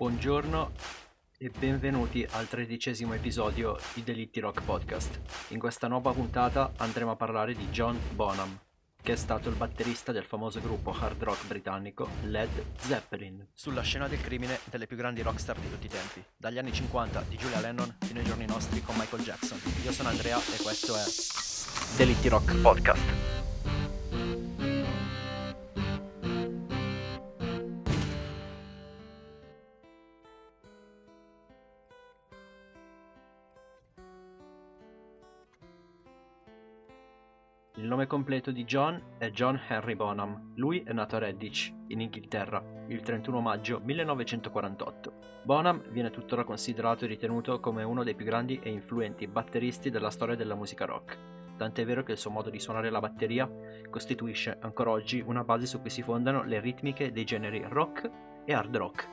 Buongiorno e benvenuti al 13° episodio di Delitti Rock Podcast. In questa nuova puntata andremo a parlare di John Bonham, che è stato il batterista del famoso gruppo hard rock britannico Led Zeppelin. Sulla scena del crimine delle più grandi rockstar di tutti i tempi, dagli anni 50 di Julia Lennon fino ai giorni nostri con Michael Jackson. Io sono Andrea e questo è Delitti Rock Podcast. Il nome completo di John è John Henry Bonham. Lui è nato a Redditch, in Inghilterra, il 31 maggio 1948. Bonham viene tuttora considerato e ritenuto come uno dei più grandi e influenti batteristi della storia della musica rock, tant'è vero che il suo modo di suonare la batteria costituisce ancora oggi una base su cui si fondano le ritmiche dei generi rock e hard rock.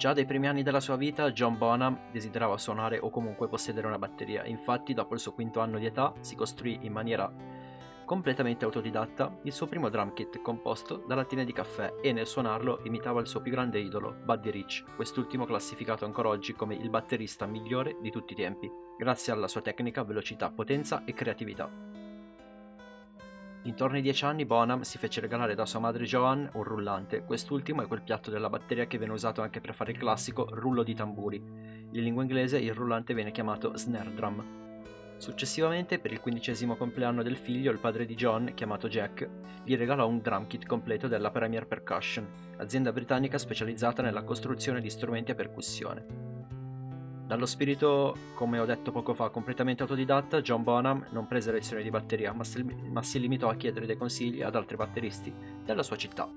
Già dai primi anni della sua vita John Bonham desiderava suonare o comunque possedere una batteria, infatti dopo il suo quinto anno di età si costruì in maniera completamente autodidatta il suo primo drum kit composto da lattine di caffè e nel suonarlo imitava il suo più grande idolo, Buddy Rich, quest'ultimo classificato ancora oggi come il batterista migliore di tutti i tempi, grazie alla sua tecnica, velocità, potenza e creatività. Intorno ai 10 anni Bonham si fece regalare da sua madre Joan un rullante, quest'ultimo è quel piatto della batteria che viene usato anche per fare il classico rullo di tamburi. In lingua inglese il rullante viene chiamato snare drum. Successivamente, per il 15° compleanno del figlio, il padre di John, chiamato Jack, gli regalò un drum kit completo della Premier Percussion, azienda britannica specializzata nella costruzione di strumenti a percussione. Dallo spirito, come ho detto poco fa, completamente autodidatta, John Bonham non prese lezioni di batteria, ma si limitò a chiedere dei consigli ad altri batteristi della sua città.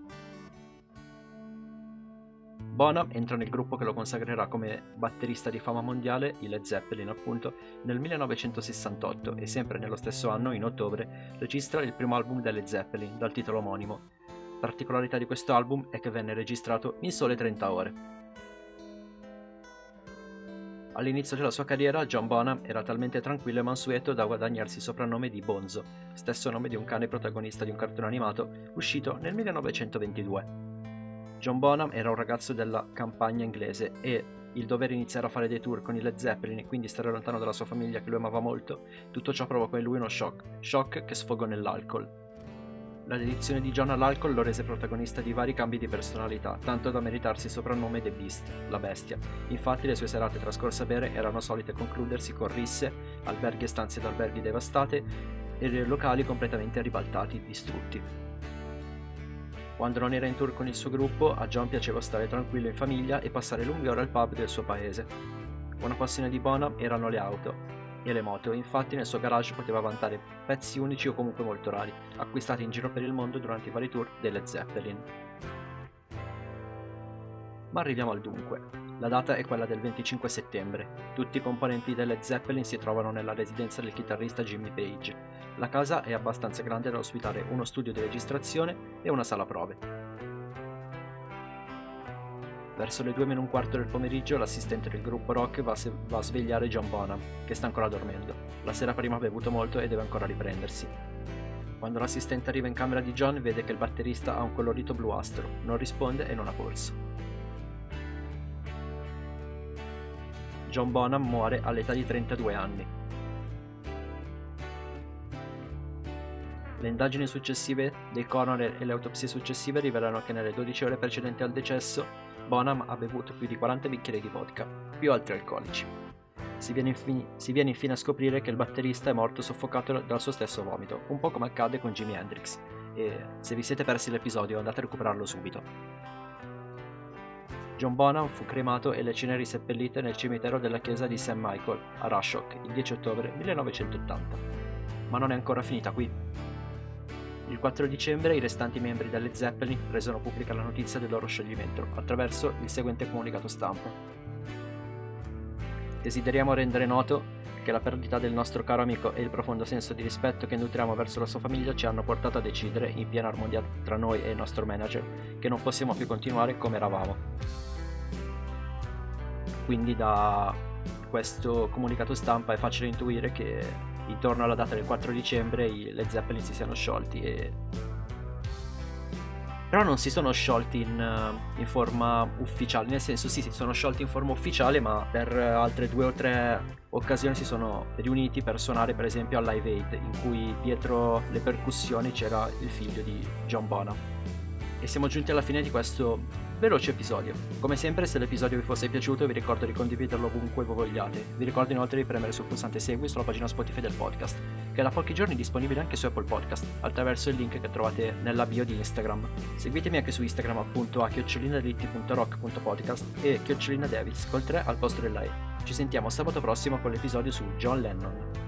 Bonham entra nel gruppo che lo consacrerà come batterista di fama mondiale, i Led Zeppelin appunto, nel 1968 e sempre nello stesso anno, in ottobre, registra il primo album dei Led Zeppelin, dal titolo omonimo. La particolarità di questo album è che venne registrato in sole 30 ore. All'inizio della sua carriera John Bonham era talmente tranquillo e mansueto da guadagnarsi il soprannome di Bonzo, stesso nome di un cane protagonista di un cartone animato uscito nel 1922. John Bonham era un ragazzo della campagna inglese e il dover iniziare a fare dei tour con i Led Zeppelin e quindi stare lontano dalla sua famiglia che lo amava molto, tutto ciò provocò in lui uno shock che sfogò nell'alcol. La dedizione di John all'alcol lo rese protagonista di vari cambi di personalità, tanto da meritarsi il soprannome The Beast, la bestia. Infatti le sue serate trascorse a bere erano solite concludersi con risse, alberghi e stanze d'alberghi devastate e locali completamente ribaltati, distrutti. Quando non era in tour con il suo gruppo, a John piaceva stare tranquillo in famiglia e passare lunghe ore al pub del suo paese. Una passione di Bonham erano le auto e le moto, infatti nel suo garage poteva vantare pezzi unici o comunque molto rari, acquistati in giro per il mondo durante i vari tour delle Zeppelin. Ma arriviamo al dunque. La data è quella del 25 settembre. Tutti i componenti delle Zeppelin si trovano nella residenza del chitarrista Jimmy Page. La casa è abbastanza grande da ospitare uno studio di registrazione e una sala prove. Verso le 2:15 del pomeriggio l'assistente del gruppo rock va a svegliare John Bonham, che sta ancora dormendo. La sera prima ha bevuto molto e deve ancora riprendersi. Quando l'assistente arriva in camera di John vede che il batterista ha un colorito bluastro, non risponde e non ha polso. John Bonham muore all'età di 32 anni. Le indagini successive dei coroner e le autopsie successive rivelano che nelle 12 ore precedenti al decesso Bonham ha bevuto più di 40 bicchieri di vodka, più altri alcolici. Si viene infine a scoprire che il batterista è morto soffocato dal suo stesso vomito, un po' come accade con Jimi Hendrix, e se vi siete persi l'episodio andate a recuperarlo subito. John Bonham fu cremato e le ceneri seppellite nel cimitero della chiesa di St. Michael, a Rushock, il 10 ottobre 1980. Ma non è ancora finita qui. Il 4 dicembre i restanti membri delle Zeppelin resero pubblica la notizia del loro scioglimento attraverso il seguente comunicato stampa. Desideriamo rendere noto che la perdita del nostro caro amico e il profondo senso di rispetto che nutriamo verso la sua famiglia ci hanno portato a decidere, in piena armonia tra noi e il nostro manager, che non possiamo più continuare come eravamo. Quindi da questo comunicato stampa è facile intuire che intorno alla data del 4 dicembre i Led Zeppelin si siano sciolti e però non si sono sciolti in forma ufficiale, nel senso sì, si sono sciolti in forma ufficiale, ma per altre 2 o 3 occasioni si sono riuniti per suonare, per esempio al Live Aid, in cui dietro le percussioni c'era il figlio di John Bonham. E siamo giunti alla fine di questo veloce episodio. Come sempre, se l'episodio vi fosse piaciuto, vi ricordo di condividerlo ovunque voi vogliate. Vi ricordo inoltre di premere sul pulsante segui sulla pagina Spotify del podcast, che da pochi giorni è disponibile anche su Apple Podcast, attraverso il link che trovate nella bio di Instagram. Seguitemi anche su Instagram, appunto a @delitti.rock.podcast e @davids col 3 al posto della E. Ci sentiamo sabato prossimo con l'episodio su John Lennon.